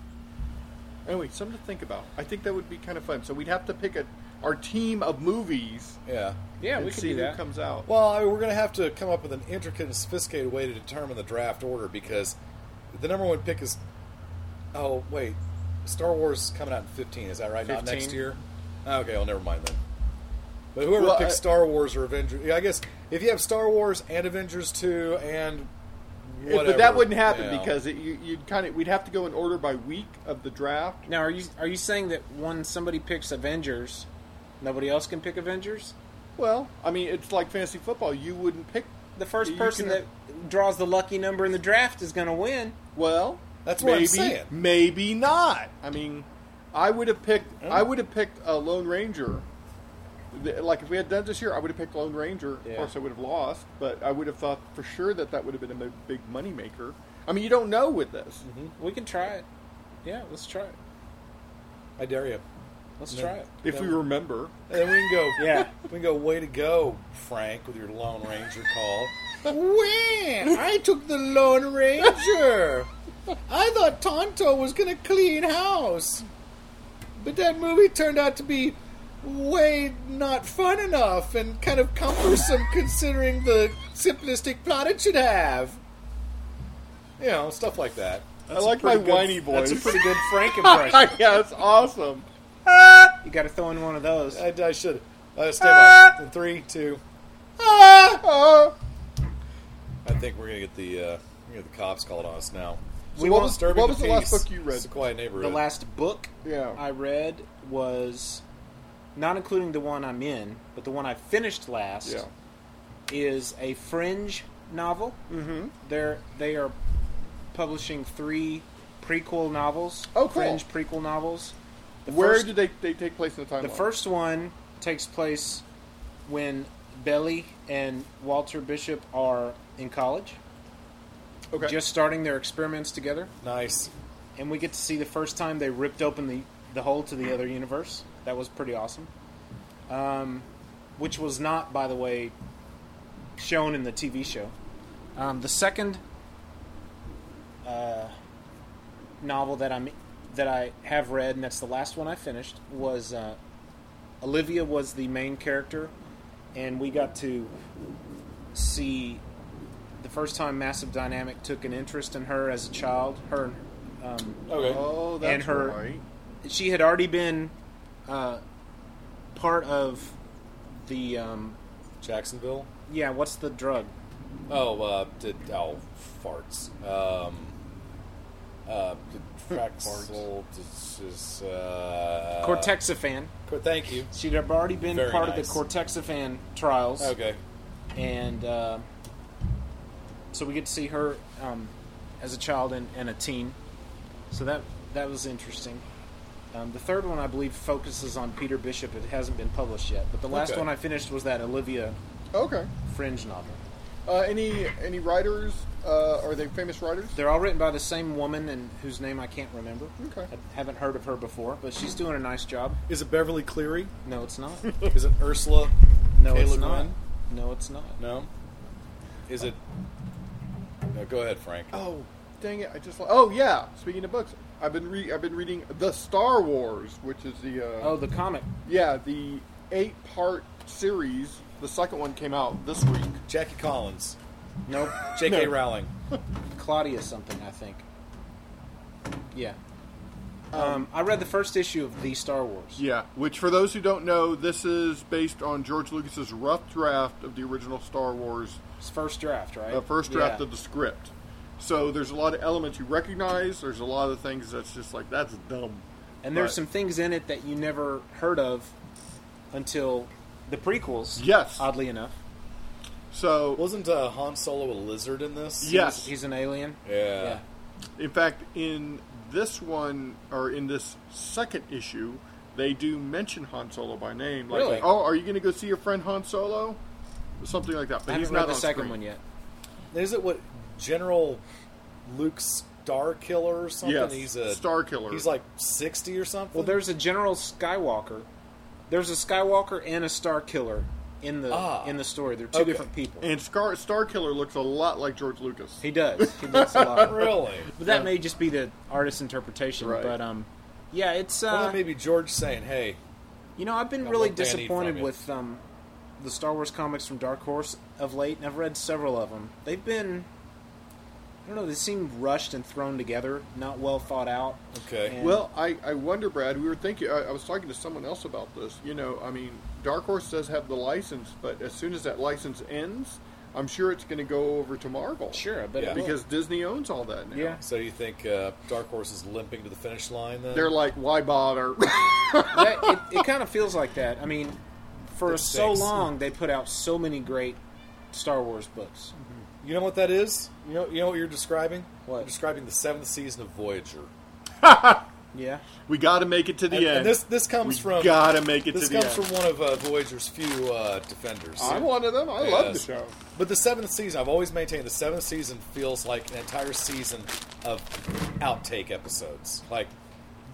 Anyway, something to think about. I think that would be kind of fun. So we'd have to pick a, our team of movies. Yeah. Yeah, we could do that. And see who comes out. Well, I mean, we're going to have to come up with an intricate and sophisticated way to determine the draft order, because the number one pick is... Oh, wait. Star Wars is coming out in fifteen, is that right? fifteen. Not next year? Okay, well, never mind then. But whoever well, picks I, Star Wars or Avengers... Yeah, I guess if you have Star Wars and Avengers two and whatever... But that wouldn't happen yeah. because it, you, you'd kind of we'd have to go in order by week of the draft. Now, are you are you saying that when somebody picks Avengers, nobody else can pick Avengers? Well, I mean, it's like fantasy football. You wouldn't pick... The first person can, that draws the lucky number in the draft is going to win. Well, that's maybe, what I'm saying. Maybe not. I mean, I would have picked... Mm. I would have picked a Lone Ranger... Like, if we had done this year, I would have picked Lone Ranger. Yeah. Of course, I would have lost, but I would have thought for sure that that would have been a big moneymaker. I mean, you don't know with this. Mm-hmm. We can try it. Yeah, let's try it. I dare you. Let's yeah. try it. If yeah. we remember. And then we can go, yeah. we can go, way to go, Frank, with your Lone Ranger call. When I took the Lone Ranger. I thought Tonto was going to clean house. But that movie turned out to be way not fun enough and kind of cumbersome considering the simplistic plot it should have. You know, stuff like that. That's I like my good, whiny voice. That's a pretty good Frank impression. Yeah, that's awesome. You got to throw in one of those. I, I should. Uh, stay by. In three, two. I think we're gonna get the uh, we're gonna get the cops called on us now. So we what was disturbing what was the, the last book you read? The Quiet Neighborhood. The last book yeah. I read was, not including the one I'm in, but the one I finished last yeah. is a Fringe novel. Mm-hmm. They're they are publishing three prequel novels. Oh, cool. Fringe prequel novels. The Where first, do they they take place in the timeline? The first one takes place when Belly and Walter Bishop are in college. Okay. Just starting their experiments together. Nice. And we get to see the first time they ripped open the, the hole to the other universe. That was pretty awesome. Um, which was not, by the way, shown in the T V show. Um, the second uh, novel that I'm that I have read, and that's the last one I finished, was uh, Olivia was the main character. And we got to see the first time Massive Dynamic took an interest in her as a child. Her, um, okay. Oh, that's and her, right. She had already been uh, part of the um, Jacksonville. Yeah, what's the drug? Oh, uh, did, oh, farts. Um, uh, Fraxel, just uh, Cortexafan. Thank you. She'd have already been Very part nice. of the Cortexafan trials. Okay. And uh, so we get to see her um, as a child and, and a teen. So that that was interesting. Um, the third one, I believe, focuses on Peter Bishop. It hasn't been published yet. But the last okay. one I finished was that Olivia okay. Fringe novel. Uh, any any writers? Uh, are they famous writers? They're all written by the same woman, and whose name I can't remember. Okay, I haven't heard of her before, but she's doing a nice job. Is it Beverly Cleary? No, it's not. Is it Ursula? No, Taylor it's not. Glenn? No, it's not. No. Is it? No, go ahead, Frank. Oh, dang it! I just. Oh yeah. Speaking of books, I've been re- I've been reading the Star Wars, which is the. Uh, oh, the comic. Yeah, the eight-part series. The second one came out this week. Jackie Collins. Nope. J K no. Rowling. Claudia something, I think. Yeah. Um, um, I read the first issue of The Star Wars. Yeah, which for those who don't know, this is based on George Lucas's rough draft of the original Star Wars. His first draft, right? The uh, first draft yeah. of the script. So there's a lot of elements you recognize. There's a lot of things that's just like, that's dumb. And there's but, some things in it that you never heard of until the prequels. Yes. Oddly enough. So wasn't uh, Han Solo a lizard in this? Yes, he's, he's an alien. Yeah. yeah. In fact, in this one or in this second issue, they do mention Han Solo by name. Like, really? Oh, are you going to go see your friend Han Solo? Something like that. But I haven't he's read not the on second screen. one yet. Is it what General Luke Star Killer or something? Yes, he's a Star Killer. He's like sixty or something. Well, there's a General Skywalker. There's a Skywalker and a Star Killer. In the ah, in the story, they're two okay. different people. And Star, Star Killer looks a lot like George Lucas. He does. He looks a lot. Really? But that yeah. may just be the artist's interpretation. Right. But um, yeah, it's uh, well, maybe George saying, "Hey, you know, I've been really disappointed with um, the Star Wars comics from Dark Horse of late, and I've read several of them. They've been, I don't know, they seem rushed and thrown together, not well thought out." Okay. And well, I, I wonder, Brad. We were thinking. I, I was talking to someone else about this. You know, I mean. Dark Horse does have the license, but as soon as that license ends, I'm sure it's going to go over to Marvel. Sure, I bet yeah. it will. Because Disney owns all that now. Yeah. So you think uh, Dark Horse is limping to the finish line then? They're like, why bother? that, it it kind of feels like that. I mean, for that so stinks. long, they put out so many great Star Wars books. Mm-hmm. You know what that is? You know, you know what you're describing? What? You're describing the seventh season of Voyager. Yeah, we got to make it to the and, end. And this this comes we from got to make it. This to the comes end. from one of uh, Voyager's few uh, defenders. I'm one of them. I yes. love the show. But the seventh season, I've always maintained the seventh season feels like an entire season of outtake episodes. Like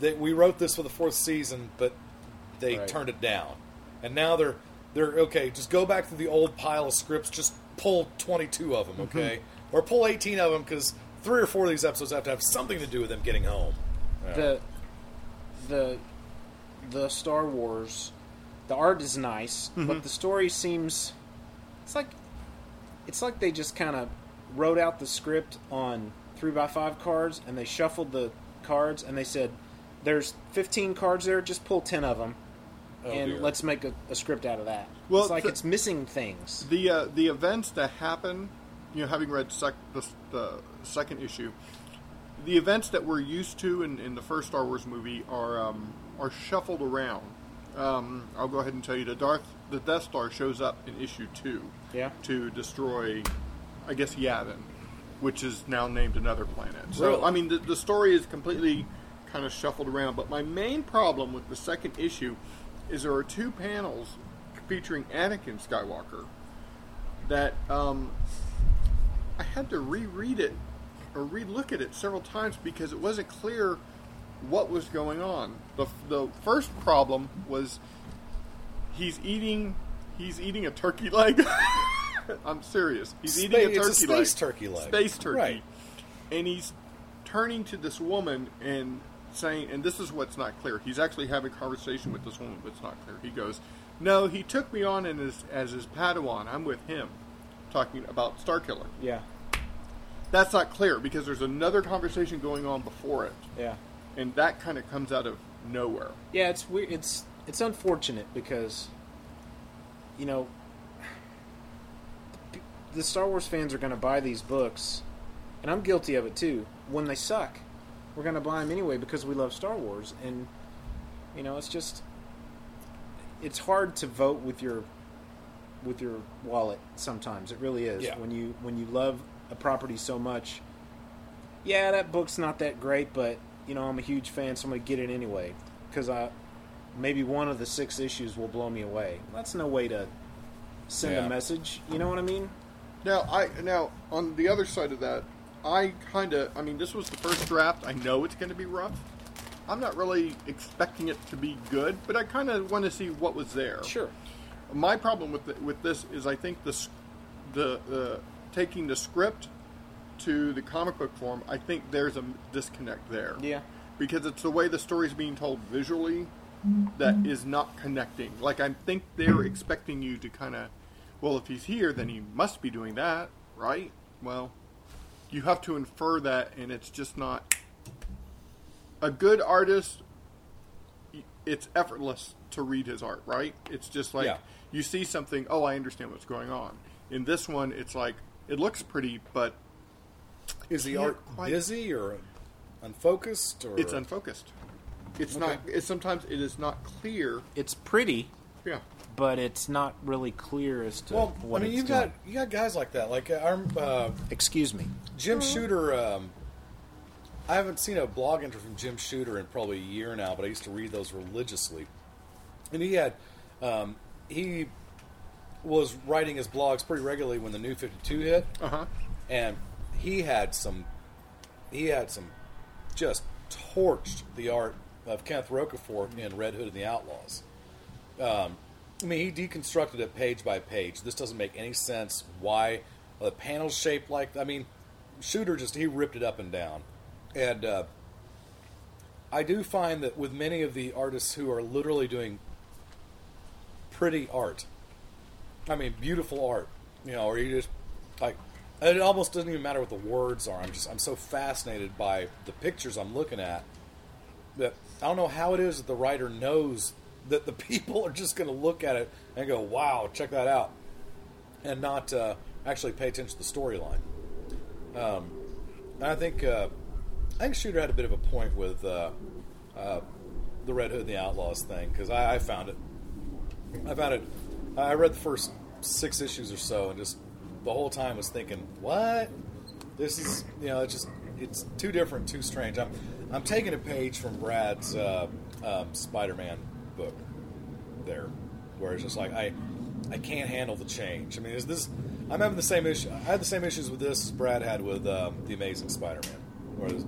they, we wrote this for the fourth season, but they right. turned it down, and now they're they're okay. Just go back through the old pile of scripts. Just pull twenty-two of them, okay, mm-hmm. or pull eighteen of them because three or four of these episodes have to have something to do with them getting home. Yeah. The the the Star Wars, the art is nice, mm-hmm. but the story seems it's like it's like they just kind of wrote out the script on three by five cards, and they shuffled the cards, and they said, there's fifteen cards there, just pull ten of them, oh, and dear. let's make a, a script out of that. Well, it's like the, it's missing things. The uh, the events that happen, you know, having read sec- the, the second issue, the events that we're used to in, in the first Star Wars movie are um, are shuffled around. Um, I'll go ahead and tell you, the Darth, the Death Star shows up in issue two yeah. to destroy, I guess, Yavin, which is now named another planet. So, really? I mean, the, the story is completely kind of shuffled around. But my main problem with the second issue is there are two panels featuring Anakin Skywalker that um, I had to reread it or relook at it several times because it wasn't clear what was going on. The the first problem was he's eating he's eating a turkey leg. I'm serious. He's Sp- eating a turkey leg. It's a space leg. turkey leg. Space turkey. Right. And he's turning to this woman and saying, and this is what's not clear. He's actually having a conversation with this woman, but it's not clear. He goes, no, he took me on in his, as his Padawan. I'm with him. Talking about Star Killer. Yeah. That's not clear because there's another conversation going on before it. Yeah. And that kind of comes out of nowhere. Yeah, it's weird. It's, it's unfortunate because, you know, the Star Wars fans are going to buy these books, and I'm guilty of it too, when they suck. We're going to buy them anyway because we love Star Wars. And, you know, it's just, it's hard to vote with your with your wallet sometimes. It really is. Yeah. When you when you love a property so much, yeah, that book's not that great, but, you know, I'm a huge fan, so I'm going to get it anyway. Because I maybe one of the six issues will blow me away. That's no way to send yeah. a message. You know what I mean? Now, I now on the other side of that, I kind of, I mean, this was the first draft. I know it's going to be rough. I'm not really expecting it to be good, but I kind of want to see what was there. Sure. My problem with the, with this is I think the the uh, taking the script to the comic book form, I think there's a disconnect there. Yeah. Because it's the way the story's being told visually that is not connecting. Like, I think they're expecting you to kind of, well, if he's here, then he must be doing that, right? Well, you have to infer that, and it's just not... A good artist, it's effortless to read his art, right? It's just like, yeah. you see something, oh, I understand what's going on. In this one, it's like, it looks pretty, but... Is the art quite... busy or unfocused? Or... It's unfocused. It's okay. not... It's, sometimes it is not clear. It's pretty. Yeah. But it's not really clear as to well, what I mean, it's you've got you got guys like that. Like our, uh, excuse me, Jim Shooter. Um, I haven't seen a blog entry from Jim Shooter in probably a year now, but I used to read those religiously. And he had um, he was writing his blogs pretty regularly when the New fifty-two hit, uh-huh. and he had some he had some just torched the art of Kenneth Rocafort in Red Hood and the Outlaws. Um, I mean, he deconstructed it page by page. This doesn't make any sense. Why are the panels shaped like... I mean, Shooter just, he ripped it up and down. And uh, I do find that with many of the artists who are literally doing pretty art, I mean, beautiful art, you know, or you just, like, it almost doesn't even matter what the words are. I'm just, I'm so fascinated by the pictures I'm looking at that I don't know how it is that the writer knows that the people are just going to look at it and go, wow, check that out, and not uh, actually pay attention to the storyline. Um, and I think uh, I think Shooter had a bit of a point with uh, uh, the Red Hood and the Outlaws thing, because I, I found it. I found it. I read the first six issues or so, and just the whole time was thinking, what? This is, you know, it's just, it's too different, too strange. I'm, I'm taking a page from Brad's uh, um, Spider-Man book there, where it's just like I I can't handle the change. I mean, is this I'm having the same issue I had the same issues with this as Brad had with um, The Amazing Spider-Man, or it was,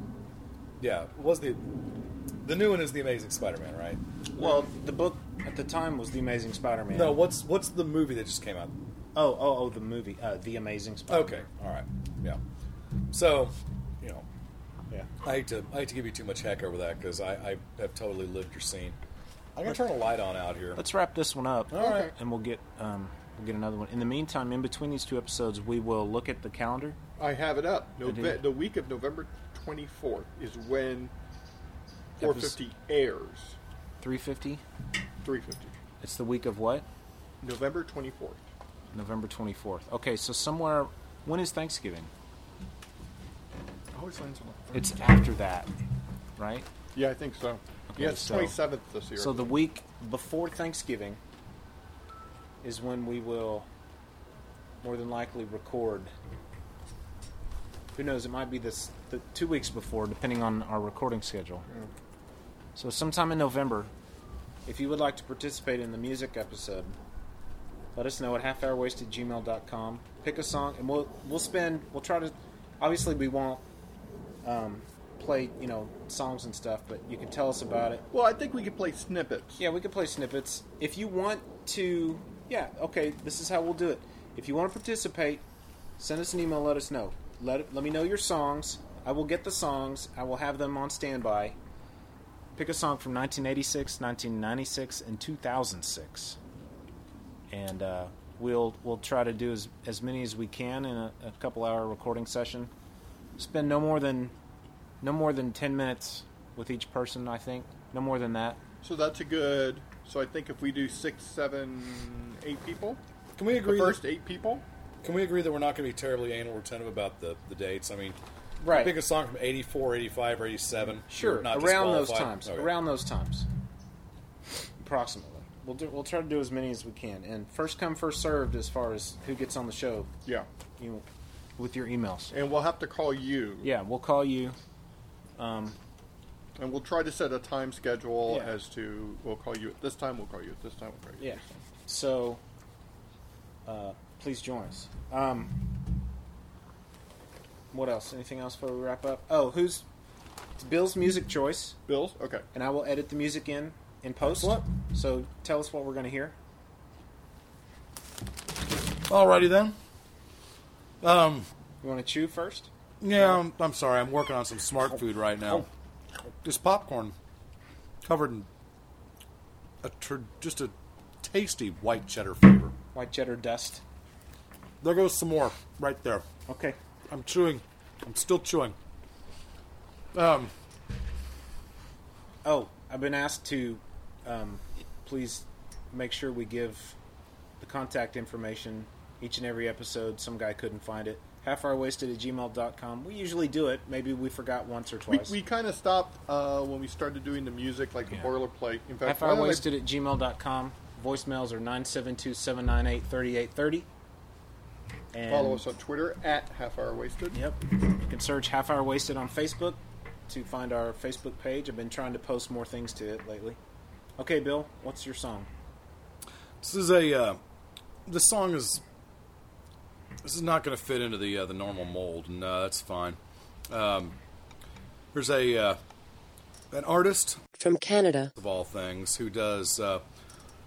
yeah it was the the new one is The Amazing Spider-Man, right? Well, the book at the time was The Amazing Spider-Man. No, what's what's the movie that just came out? Oh oh oh the movie uh, The Amazing Spider-Man. Okay, alright, yeah. So, you know, Yeah. I hate to I hate to give you too much heck over that because I, I have totally lived your scene. I'm gonna turn a light on out here. Let's wrap this one up. All right. And we'll get um we'll get another one. In the meantime, in between these two episodes, we will look at the calendar. I have it up. Nove- the week of November twenty-fourth is when four fifty airs. three fifty three fifty It's the week of what? November twenty-fourth November twenty-fourth Okay, so somewhere... When is Thanksgiving? It always lands on the It's after that, right? Yeah, I think so. Okay, yeah, it's so, twenty-seventh this year. So the week before Thanksgiving is when we will more than likely record... Who knows? It might be this the two weeks before, depending on our recording schedule. Yeah. So sometime in November, if you would like to participate in the music episode, let us know at half hour wasted at gmail dot com Pick a song, and we'll we'll spend. We'll try to. Obviously, we won't um, play you know songs and stuff, but you can tell us about it. Well, I think we could play snippets. Yeah, we could play snippets. If you want to, yeah, okay. This is how we'll do it. If you want to participate, send us an email. Let us know. Let, let me know your songs. I will get the songs. I will have them on standby. Pick a song from nineteen eighty-six nineteen ninety-six and two thousand six And uh, we'll we'll try to do as, as many as we can in a, a couple-hour recording session. Spend no more than no more than ten minutes with each person, I think. No more than that. So that's a good... So I think if we do six, seven, eight people? Can we agree? The first that- eight people? Can we agree that we're not going to be terribly anal retentive about the, the dates? I mean, right. Pick a song from eighty-four, eighty-five, or eighty-seven Sure, not around those times. Okay. Around those times, approximately. We'll do, we'll try to do as many as we can. And first come, first served as far as who gets on the show. Yeah, you know, with your emails. And we'll have to call you. Yeah, we'll call you. Um, and we'll try to set a time schedule yeah. as to we'll call you at this time. We'll call you at this time. We'll call you. Yeah. At this time. So. Uh, Please join us. Um, what else? Anything else before we wrap up? Oh, who's... It's Bill's music choice. Bill's? Okay. And I will edit the music in in post. Excellent. So tell us what we're going to hear. Alrighty then. Um, you want to chew first? Yeah, I'm, I'm sorry. I'm working on some smart food right now. Just popcorn. Covered in a tr- just a tasty white cheddar flavor. White cheddar dust. There goes some more right there. Okay. I'm chewing. I'm still chewing. Um. Oh, I've been asked to um, please make sure we give the contact information each and every episode. Some guy couldn't find it. half hour wasted at gmail dot com We usually do it. Maybe we forgot once or twice. We, we kind of stopped uh, when we started doing the music, like yeah. the boilerplate. In fact, half hour wasted at gmail dot com Voicemails are nine seven two, seven nine eight, three eight three zero And follow us on Twitter at Half Hour Wasted. Yep. You can search Half Hour Wasted on Facebook to find our Facebook page. I've been trying to post more things to it lately. Okay, Bill, what's your song? This is a... Uh, this song is... This is not going to fit into the uh, the normal mold. No, that's fine. Um, there's a... Uh, an artist... From Canada. ...of all things, who does... Uh,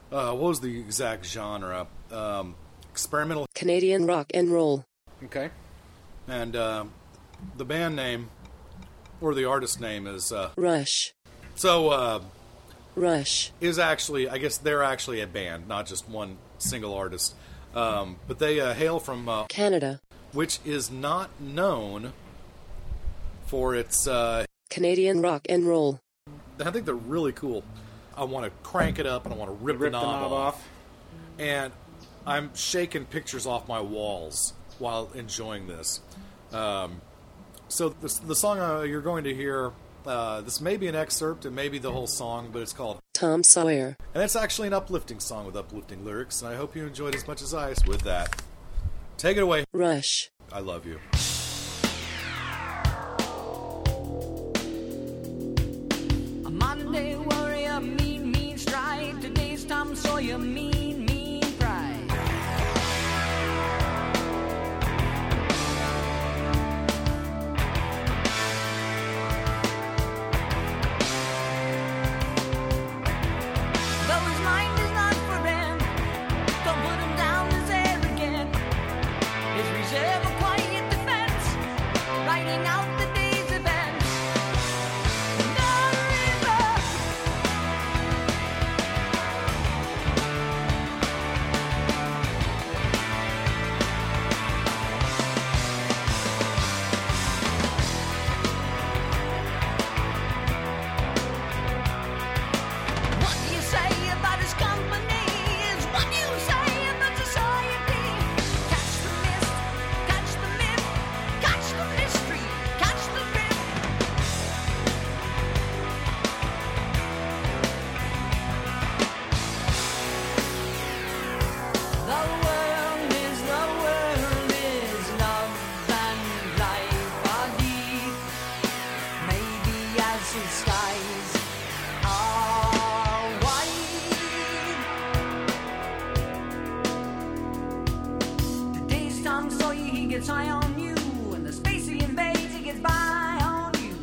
uh, what was the exact genre? Um... Experimental Canadian rock and roll. Okay. And uh, the band name, or the artist name, is uh, Rush. So uh, Rush is actually, I guess they're actually a band, not just one single artist. Um, but they uh, hail from uh, Canada, which is not known for its uh, Canadian rock and roll. I think they're really cool. I want to crank it up and I want to rip, rip the, knob the knob off, off. and I'm shaking pictures off my walls while enjoying this. Um, so this, the song uh, you're going to hear, uh, this may be an excerpt, it may be the whole song, but it's called Tom Sawyer. And it's actually an uplifting song with uplifting lyrics, and I hope you enjoyed as much as I did with that. Take it away. Rush. I love you. A Monday warrior, mean, mean strike. Today's Tom Sawyer, mean. Out the day's events. keeps eye on you, and the space he invades, he gets by on you.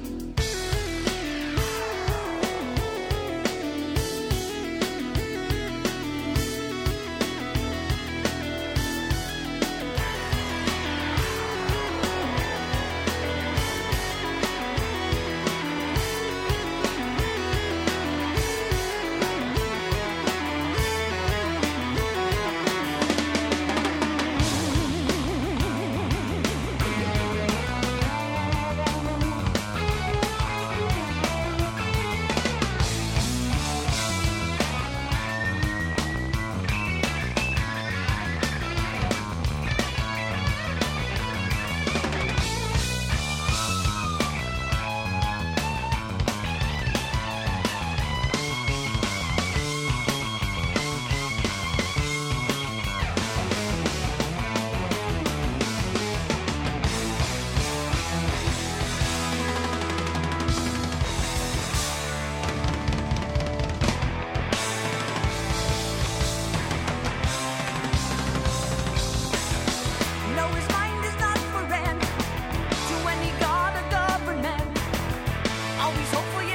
Always hopefully